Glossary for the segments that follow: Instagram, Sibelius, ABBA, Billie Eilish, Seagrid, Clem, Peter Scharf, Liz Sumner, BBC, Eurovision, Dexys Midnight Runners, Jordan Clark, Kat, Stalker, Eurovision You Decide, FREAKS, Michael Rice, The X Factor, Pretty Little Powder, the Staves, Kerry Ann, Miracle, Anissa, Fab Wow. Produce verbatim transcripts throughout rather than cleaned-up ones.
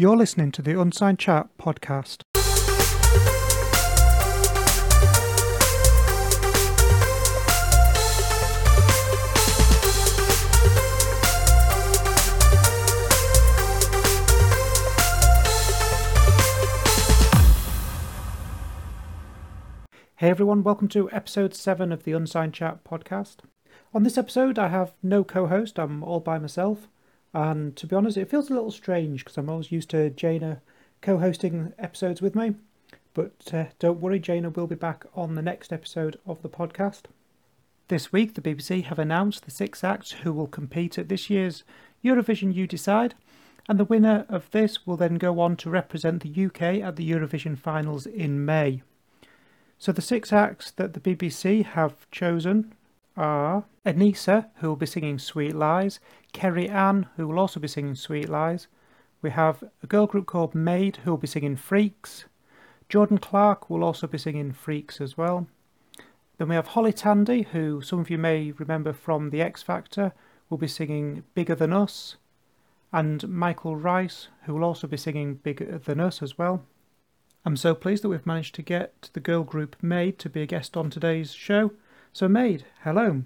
You're listening to the Unsigned Chat Podcast. Hey everyone, welcome to episode seven of the Unsigned Chat Podcast. On this episode I have no co-host, I'm all by myself, and to be honest it feels a little strange because I'm always used to Jaina co-hosting episodes with me, but uh, don't worry, Jaina will be back on the next episode of the podcast. This week the B B C have announced the six acts who will compete at this year's Eurovision You Decide, and the winner of this will then go on to represent the U K at the Eurovision finals in May. So the six acts that the B B C have chosen are Anissa, who will be singing Sweet Lies, Kerry Ann, who will also be singing Sweet Lies, we have a girl group called Maid, who will be singing FREAKS, Jordan Clark will also be singing FREAKS as well, then we have Holly Tandy, who some of you may remember from The X Factor, will be singing Bigger Than Us, and Michael Rice, who will also be singing Bigger Than Us as well. I'm so pleased that we've managed to get the girl group Maid to be a guest on today's show. So Maid, hello.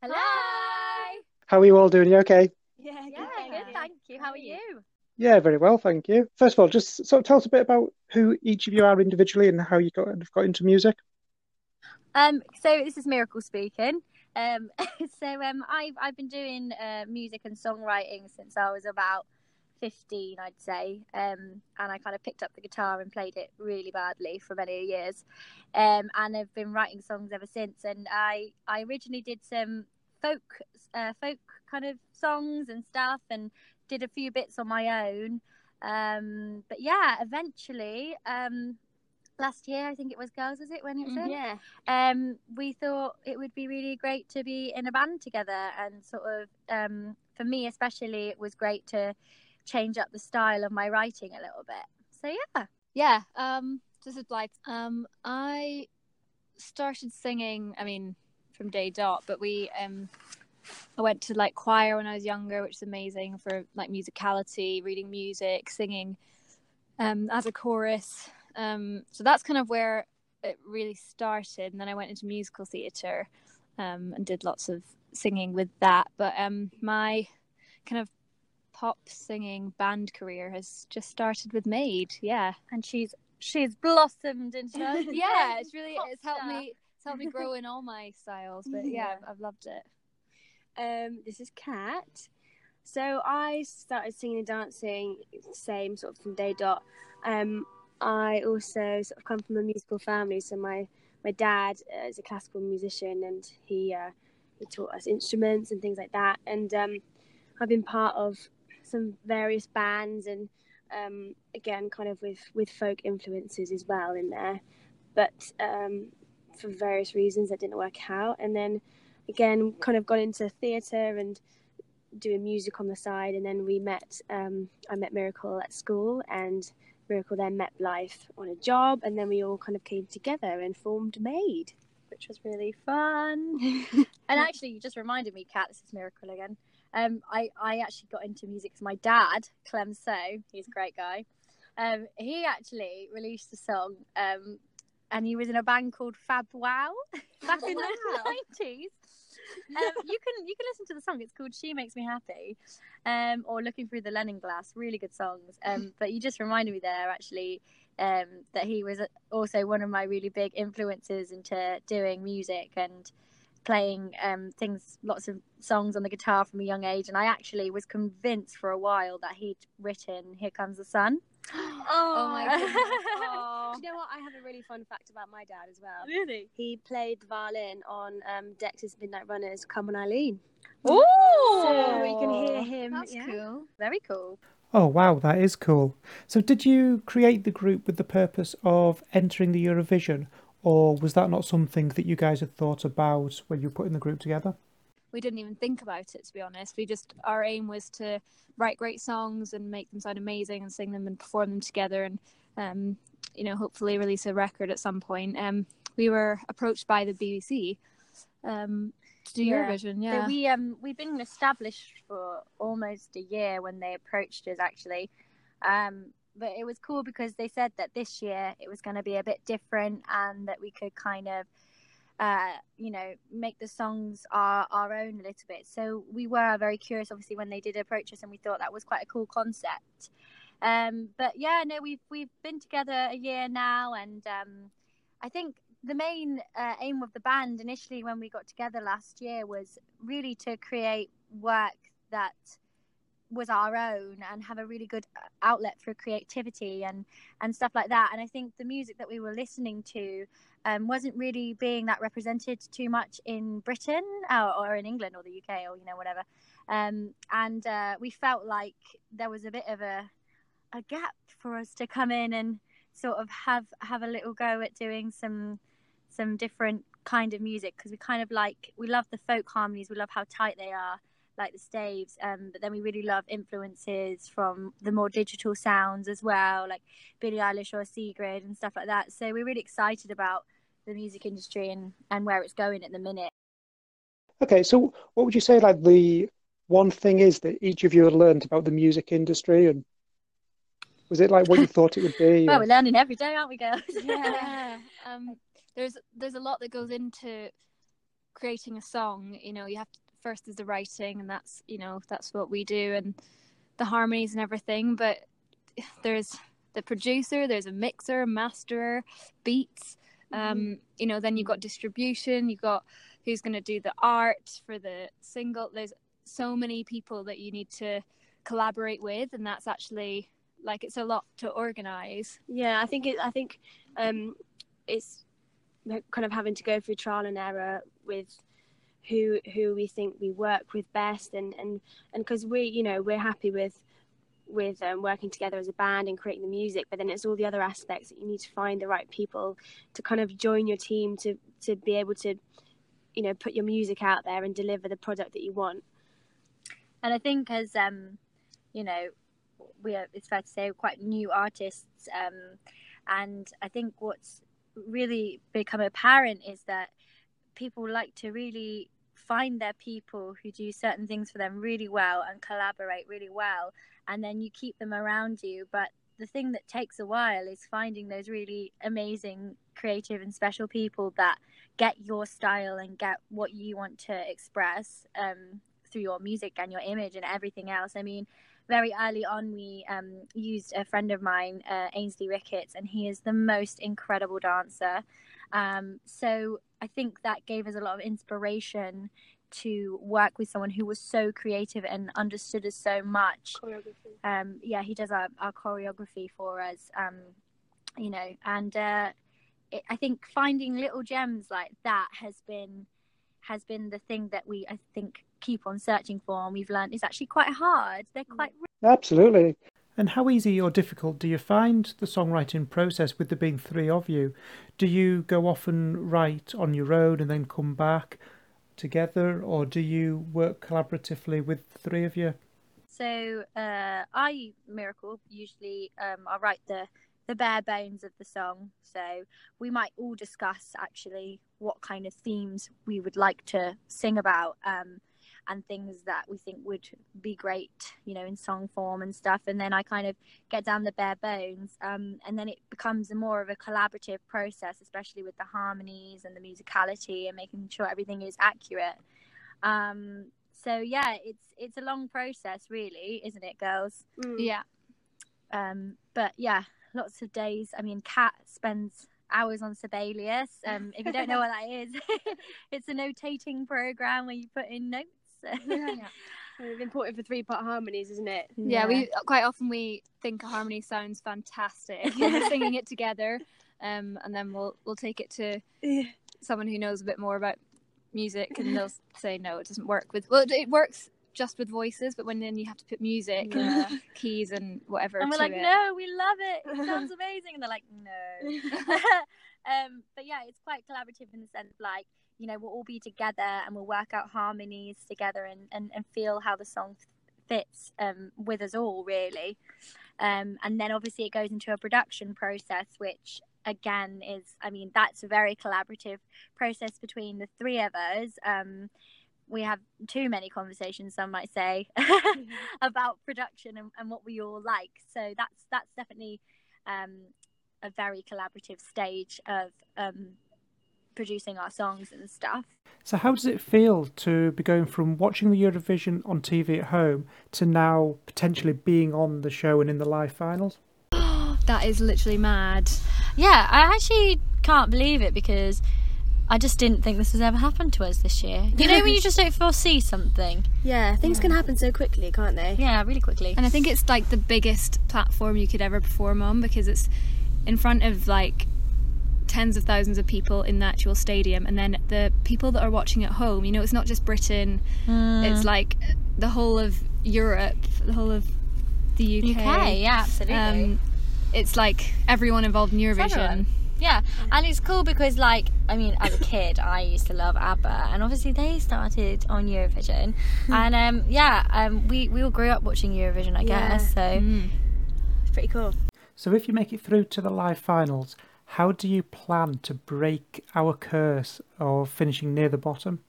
Hello. Hi. How are you all doing? You okay? Yeah, yeah, good, thank you. How are you? Yeah, very well, thank you. First of all, just sort of tell us a bit about who each of you are individually and how you got got into music. Um, so this is Miracle speaking. Um, so um, I've I've been doing uh, music and songwriting since I was about fifteen, I'd say, um, and I kind of picked up the guitar and played it really badly for many years, um, and I've been writing songs ever since. And I, I originally did some folk, uh, folk kind of songs and stuff, and did a few bits on my own. Um, but yeah, eventually, um, last year I think it was Girls, was it when it was? Mm-hmm. Yeah. Um, we thought it would be really great to be in a band together, and sort of, um, for me especially, it was great to change up the style of my writing a little bit. So yeah. Yeah, um, this is Blythe. Um, I started singing, I mean, from day dot, but we, um, I went to like choir when I was younger, which is amazing for like musicality, reading music, singing um, as a chorus. Um, so that's kind of where it really started. And then I went into musical theatre um, and did lots of singing with that. But um, my kind of pop singing band career has just started with Maid, yeah, and she's she's blossomed into yeah, it's really it's helped me it's helped me grow in all my styles, but yeah, yeah, I've loved it. Um, this is Kat. So I started singing and dancing, same sort of from day dot. Um, I also sort of come from a musical family, so my my dad uh, is a classical musician, and he uh, he taught us instruments and things like that, and um, I've been part of some various bands, and um, again kind of with, with folk influences as well in there, but um, for various reasons that didn't work out, and then again kind of got into theatre and doing music on the side, and then we met um, I met Miracle at school, and Miracle then met Blythe on a job, and then we all kind of came together and formed Maid, which was really fun. And actually you just reminded me, Kat, this is Miracle again. Um, I, I actually got into music because my dad, Clem, so he's a great guy. Um, he actually released a song, um, and he was in a band called Fab Wow back in the nineties. Um, you can you can listen to the song. It's called She Makes Me Happy, um, or Looking Through the Lending Glass. Really good songs. Um, but you just reminded me there actually um, that he was also one of my really big influences into doing music and playing um things, lots of songs on the guitar from a young age. And I actually was convinced for a while that he'd written Here Comes the Sun. oh, oh my goodness. Oh. Do you know what, I have a really fun fact about my dad as well. Really? He played the violin on um Dexys Midnight Runners Come On Eileen. Oh, so we can hear him. That's yeah. Cool, very cool. Oh wow, that is cool. So did you create the group with the purpose of entering the Eurovision, or was that not something that you guys had thought about when you were putting the group together? We didn't even think about it, to be honest. We just, our aim was to write great songs and make them sound amazing and sing them and perform them together, and, um, you know, hopefully release a record at some point. Um, we were approached by the B B C um, to do yeah. Eurovision, yeah. So we, um, we'd been established for almost a year when they approached us, actually. Um, but it was cool because they said that this year it was going to be a bit different and that we could kind of, uh, you know, make the songs our, our own a little bit. So we were very curious, obviously, when they did approach us, and we thought that was quite a cool concept. Um, but yeah, no, we've, we've been together a year now, and um, I think the main uh, aim of the band initially when we got together last year was really to create work that was our own and have a really good outlet for creativity and, and stuff like that. And I think the music that we were listening to um, wasn't really being that represented too much in Britain or, or in England or the U K or, you know, whatever. Um, and uh, we felt like there was a bit of a, a gap for us to come in and sort of have, have a little go at doing some, some different kind of music. Cause we kind of like, we love the folk harmonies. We love how tight they are, like the Staves, um, but then we really love influences from the more digital sounds as well, like Billie Eilish or Seagrid and stuff like that. So we're really excited about the music industry and, and where it's going at the minute. Okay, so what would you say, like, the one thing is that each of you had learned about the music industry, and was it like what you thought it would be? Well, or... we're learning every day, aren't we, girls? Yeah. Um, there's there's a lot that goes into creating a song. You know, you have to, first is the writing, and that's, you know, that's what we do, and the harmonies and everything. But there's the producer, there's a mixer, masterer, beats. Um, mm-hmm. You know, then you've got distribution. You've got who's going to do the art for the single. There's so many people that you need to collaborate with, and that's actually, like, it's a lot to organise. Yeah, I think it, I think um, it's kind of having to go through trial and error with who who we think we work with best, and and and because we, you know, we're happy with with um, working together as a band and creating the music, but then it's all the other aspects that you need to find the right people to kind of join your team to to be able to, you know, put your music out there and deliver the product that you want. And I think as um you know, we are, it's fair to say, we're quite new artists, um and I think what's really become apparent is that people like to really find their people who do certain things for them really well and collaborate really well, and then you keep them around you. But the thing that takes a while is finding those really amazing, creative and special people that get your style and get what you want to express um through your music and your image and everything else. I mean, very early on we um used a friend of mine, uh, Ainsley Ricketts, and he is the most incredible dancer. Um so I think that gave us a lot of inspiration to work with someone who was so creative and understood us so much. Choreography. Um yeah, he does our, our choreography for us. Um you know, and uh it, I think finding little gems like that has been has been the thing that we, I think, keep on searching for, and we've learned it's actually quite hard. They're quite absolutely. And how easy or difficult do you find the songwriting process with there being three of you? Do you go off and write on your own and then come back together, or do you work collaboratively with the three of you? So uh I, Miracle, usually um I write the the bare bones of the song, so we might all discuss actually what kind of themes we would like to sing about, um and things that we think would be great, you know, in song form and stuff. And then I kind of get down the bare bones, um, and then it becomes more of a collaborative process, especially with the harmonies and the musicality and making sure everything is accurate. Um, so yeah, it's it's a long process, really, isn't it, girls? Mm. Yeah. Um, but yeah, lots of days. I mean, Kat spends hours on Sibelius. Um, if you don't know what that is, it's a notating program where you put in notes. Yeah. It's important for three-part harmonies, isn't it? Yeah, yeah, we quite often we think a harmony sounds fantastic. We're singing it together, um, and then we'll we'll take it to yeah. someone who knows a bit more about music, and they'll say no, it doesn't work with. Well, it, it works just with voices, but when then you have to put music yeah. and keys and whatever. And we're to like, it. no, we love it. It sounds amazing, and they're like, no. um, but yeah, it's quite collaborative in the sense like, you know, we'll all be together and we'll work out harmonies together and, and, and feel how the song fits um, with us all, really. Um, and then obviously it goes into a production process, which again is, I mean, that's a very collaborative process between the three of us. Um, we have too many conversations, some might say, about production and, and what we all like. So that's that's definitely um, a very collaborative stage of um, producing our songs and stuff. So how does it feel to be going from watching the Eurovision on T V at home to now potentially being on the show and in the live finals? That is literally mad. Yeah, I actually can't believe it, because I just didn't think this has ever happened to us this year. You know, when you just don't foresee something. Yeah, things yeah. can happen so quickly, can't they? Yeah, really quickly. And I think it's like the biggest platform you could ever perform on, because it's in front of like tens of thousands of people in the actual stadium, and then the people that are watching at home, you know, it's not just Britain, mm. it's like the whole of Europe, the whole of the U K. U K, yeah, absolutely. Um, it's like everyone involved in Eurovision. Yeah, and it's cool because, like, I mean, as a kid, I used to love ABBA, and obviously they started on Eurovision, mm. and um, yeah, um, we, we all grew up watching Eurovision, I yeah. guess, so mm. it's pretty cool. So if you make it through to the live finals, how do you plan to break our curse of finishing near the bottom,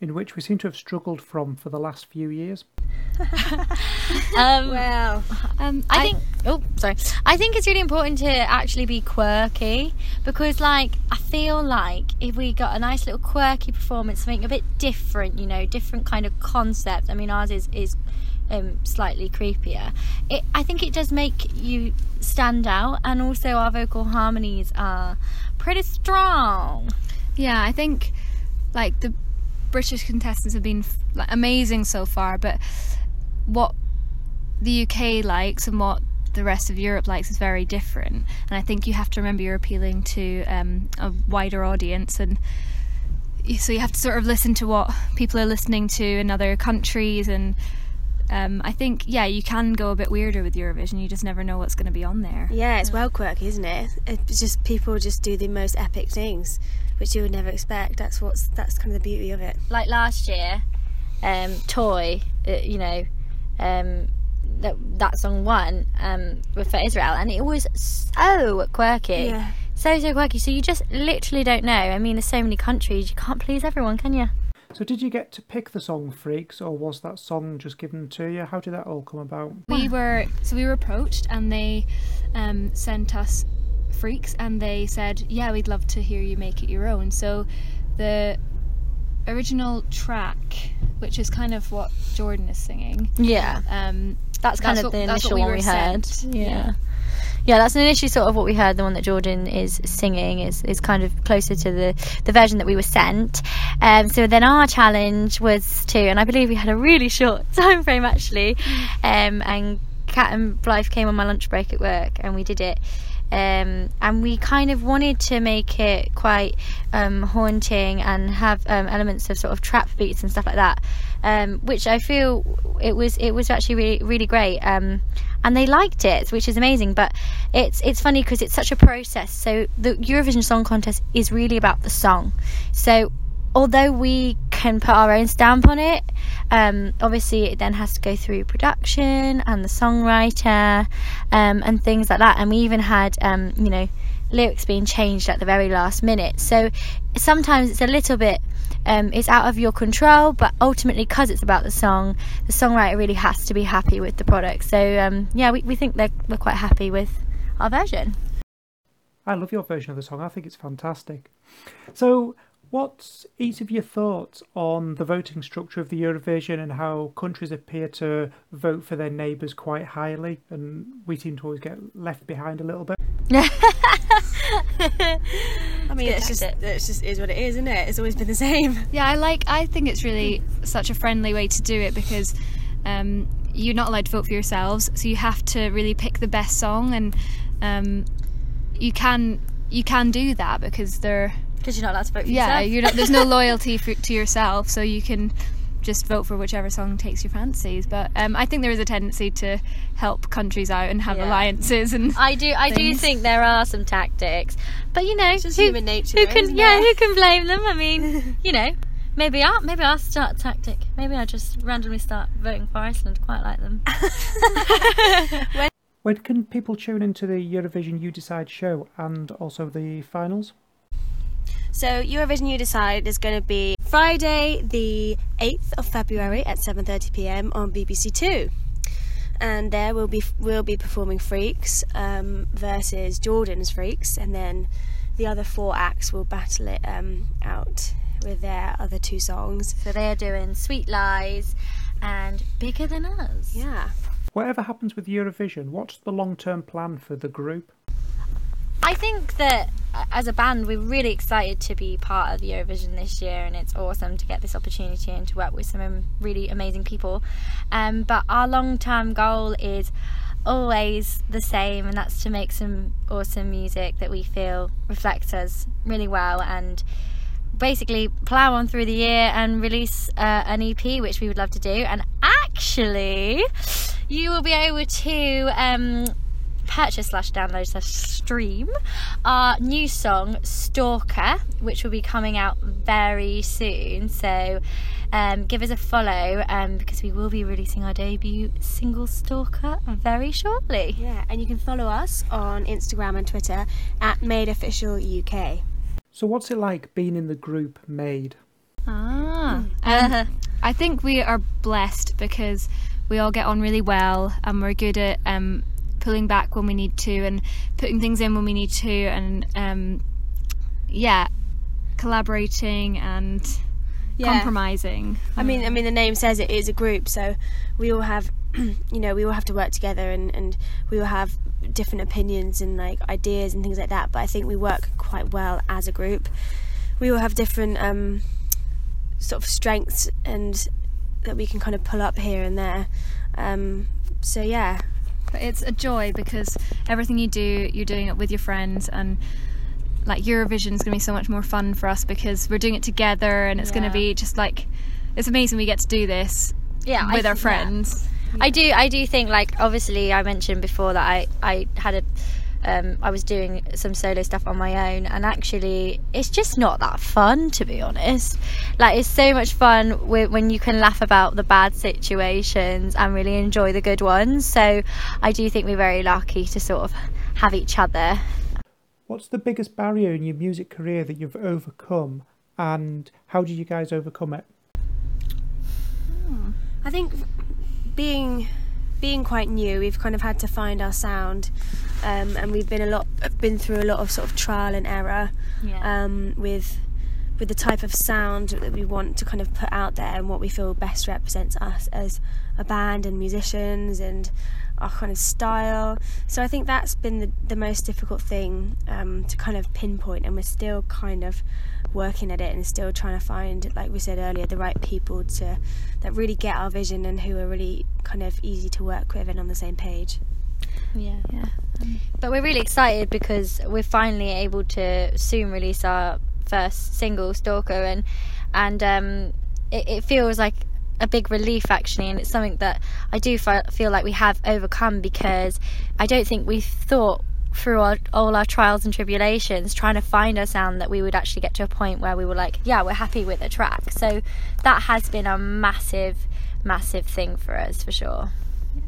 in which we seem to have struggled from for the last few years? um, well, um, I, I think. Oh, sorry. I think it's really important to actually be quirky, because, like, I feel like if we got a nice little quirky performance, something a bit different, you know, different kind of concept. I mean, ours is is um, slightly creepier. It, I think it does make you stand out, and also our vocal harmonies are pretty strong. Yeah, I think, like, the British contestants have been like, amazing so far, but what the U K likes and what the rest of Europe likes is very different, and I think you have to remember you're appealing to um, a wider audience, and so you have to sort of listen to what people are listening to in other countries, and um, I think yeah you can go a bit weirder with Eurovision. You just never know what's going to be on there. Yeah, it's well quirky, isn't it? It's just people just do the most epic things which you would never expect. That's what's that's kind of the beauty of it. Like last year, um, Toy, uh, you know, um, that that song won um, for Israel, and it was so quirky, yeah. so so quirky. So you just literally don't know. I mean, there's so many countries, you can't please everyone, can you? So did you get to pick the song Freaks, or was that song just given to you? How did that all come about? We were so we were approached, and they um, sent us Freaks, and they said, yeah, we'd love to hear you make it your own. So the original track, which is kind of what Jordan is singing, yeah um that's kind that's of what, the initial we one we heard sent. yeah yeah that's initially sort of what we heard. The one that Jordan is singing is is kind of closer to the the version that we were sent. Um so then our challenge was to, and I believe we had a really short time frame actually, um and Kat and Blythe came on my lunch break at work, and we did it. Um, and we kind of wanted to make it quite um, haunting and have um, elements of sort of trap beats and stuff like that, um, which I feel it was it was actually really really great, um, and they liked it, which is amazing. But it's it's funny because it's such a process. So the Eurovision Song Contest is really about the song. So although we can put our own stamp on it, um, obviously it then has to go through production and the songwriter, um, and things like that. And we even had, um, you know, lyrics being changed at the very last minute. So sometimes it's a little bit, um, it's out of your control, but ultimately because it's about the song, the songwriter really has to be happy with the product. So um, yeah, we, we think they're, we're quite happy with our version. I love your version of the song. I think it's fantastic. So what's each of your thoughts on the voting structure of the Eurovision and how countries appear to vote for their neighbours quite highly, and we seem to always get left behind a little bit? I mean, it's just it. it's just is what it is, isn't it? It's always been the same. Yeah, I like. I think it's really such a friendly way to do it, because um, you're not allowed to vote for yourselves, so you have to really pick the best song, and um, you can you can do that because they're. Because you're not allowed to vote for yeah, yourself. Yeah, you're there's no loyalty for, to yourself, so you can just vote for whichever song takes your fancies. But um, I think there is a tendency to help countries out and have yeah. alliances. And I do, I things. do think there are some tactics, but you know, it's just who, human nature. Who can, yeah, who can blame them? I mean, you know, maybe I'll maybe I'll start a tactic. Maybe I'll just randomly start voting for Iceland. Quite like them. when, when can people tune into the Eurovision You Decide show and also the finals? So Eurovision You Decide is going to be Friday the eighth of February at seven thirty p m on B B C Two. And there we'll be we'll be performing Freaks um, versus Jordan's Freaks, and then the other four acts will battle it um, out with their other two songs. So they are doing Sweet Lies and Bigger Than Us. Yeah. Whatever happens with Eurovision, what's the long-term plan for the group? I think that as a band we're really excited to be part of Eurovision this year, and it's awesome to get this opportunity and to work with some really amazing people, um, but our long-term goal is always the same, and that's to make some awesome music that we feel reflects us really well, and basically plough on through the year and release uh, an E P, which we would love to do. And actually you will be able to um, purchase slash download slash stream our new song Stalker, which will be coming out very soon, so um, give us a follow um, because we will be releasing our debut single Stalker very shortly. Yeah, and you can follow us on Instagram and Twitter at Maid Official U K. So what's it like being in the group Maid? Ah, um, I think we are blessed because we all get on really well, and we're good at um, pulling back when we need to and putting things in when we need to, and um, yeah, collaborating and yeah. compromising. I mean, I mean, the name says it is a group, so we all have, you know, we all have to work together, and, and we all have different opinions and like ideas and things like that. But I think we work quite well as a group. We all have different um, sort of strengths and that we can kind of pull up here and there. Um, so yeah. But it's a joy because everything you do, you're doing it with your friends, and like Eurovision is going to be so much more fun for us because we're doing it together, and it's yeah. going to be just like, it's amazing we get to do this yeah, with I, our friends. Yeah. I do, I do think like obviously I mentioned before that I, I had a. Um, I was doing some solo stuff on my own, and actually it's just not that fun, to be honest. Like, it's so much fun w- when you can laugh about the bad situations and really enjoy the good ones, so I do think we're very lucky to sort of have each other. What's the biggest barrier in your music career that you've overcome, and how did you guys overcome it? Hmm. I think being being quite new, we've kind of had to find our sound, um, and we've been a lot been through a lot of sort of trial and error yeah. um, with with the type of sound that we want to kind of put out there and what we feel best represents us as a band and musicians and our kind of style. So I think that's been the, the most difficult thing um, to kind of pinpoint, and we're still kind of working at it and still trying to find, like we said earlier, the right people to that really get our vision and who are really kind of easy to work with and on the same page. Yeah, yeah. Um, but we're really excited because we're finally able to soon release our first single, Stalker, and and um, it, it feels like a big relief actually, and it's something that I do f- feel like we have overcome, because I don't think we thought through our, all our trials and tribulations trying to find our sound that we would actually get to a point where we were like, yeah, we're happy with the track. So that has been a massive massive thing for us, for sure.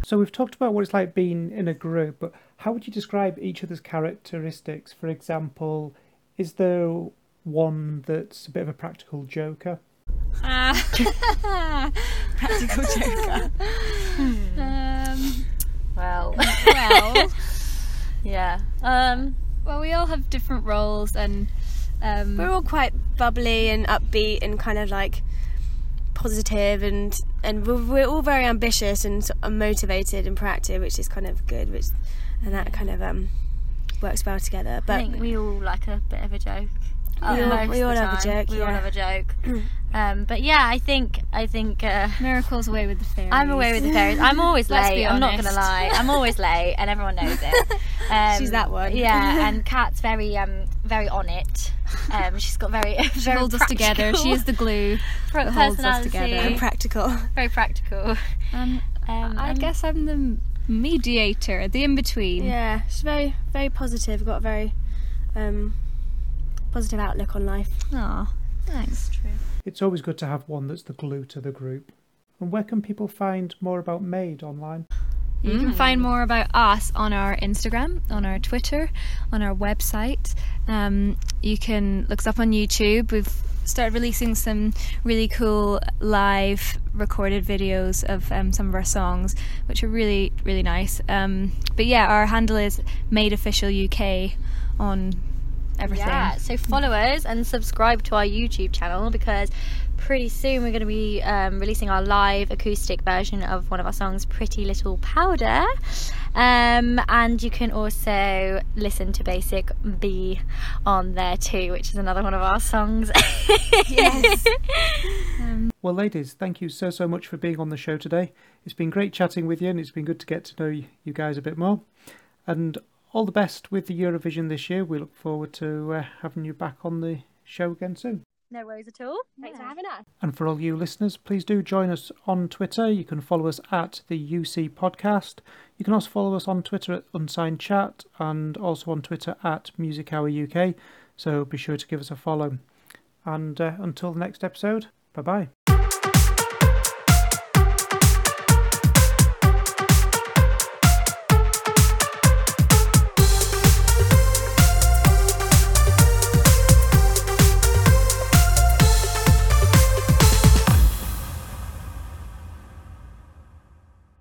So we've talked about what it's like being in a group, but how would you describe each other's characteristics? For example, is there one that's a bit of a practical joker? Uh, practical joker. hmm. um, well well yeah um well we all have different roles, and um we're all quite bubbly and upbeat and kind of like positive, and and we're, we're all very ambitious and sort of motivated and proactive, which is kind of good, which and that kind of um works well together. But I think we all like a bit of a joke. Uh, we all, we all have a joke. We yeah. all have a joke. Um, but yeah, I think I think uh, Miracle's away with the fairies. I'm away with the fairies. I'm always late. I'm not gonna lie. I'm always late, and everyone knows it. Um, She's that one. Yeah, and Kat's very um, very on it. Um, she's got very, very she holds practical. us together. She is the glue that holds us together. And practical. Very practical. Um, um, I um, guess I'm the mediator, the in between. Yeah, she's very very positive. Got a very. Um, positive outlook on life. Aw, thanks. True. It's always good to have one that's the glue to the group. And where can people find more about Maid online? You mm. can find more about us on our Instagram, on our Twitter, on our website. Um, you can look us up on YouTube. We've started releasing some really cool live recorded videos of um, some of our songs, which are really, really nice. Um, but yeah, our handle is Made Official U K on everything. Yeah, so follow us and subscribe to our YouTube channel, because pretty soon we're going to be um, releasing our live acoustic version of one of our songs, Pretty Little Powder. Um, and you can also listen to Basic B on there too, which is another one of our songs. Yes. Um. Well, ladies, thank you so, so much for being on the show today. It's been great chatting with you, and it's been good to get to know you guys a bit more. And all the best with the Eurovision this year. We look forward to uh, having you back on the show again soon. No worries at all. Thanks yeah. for having us. And for all you listeners, please do join us on Twitter. You can follow us at the U C Podcast. You can also follow us on Twitter at Unsigned Chat, and also on Twitter at Music Hour U K. So be sure to give us a follow. And uh, until the next episode, bye bye.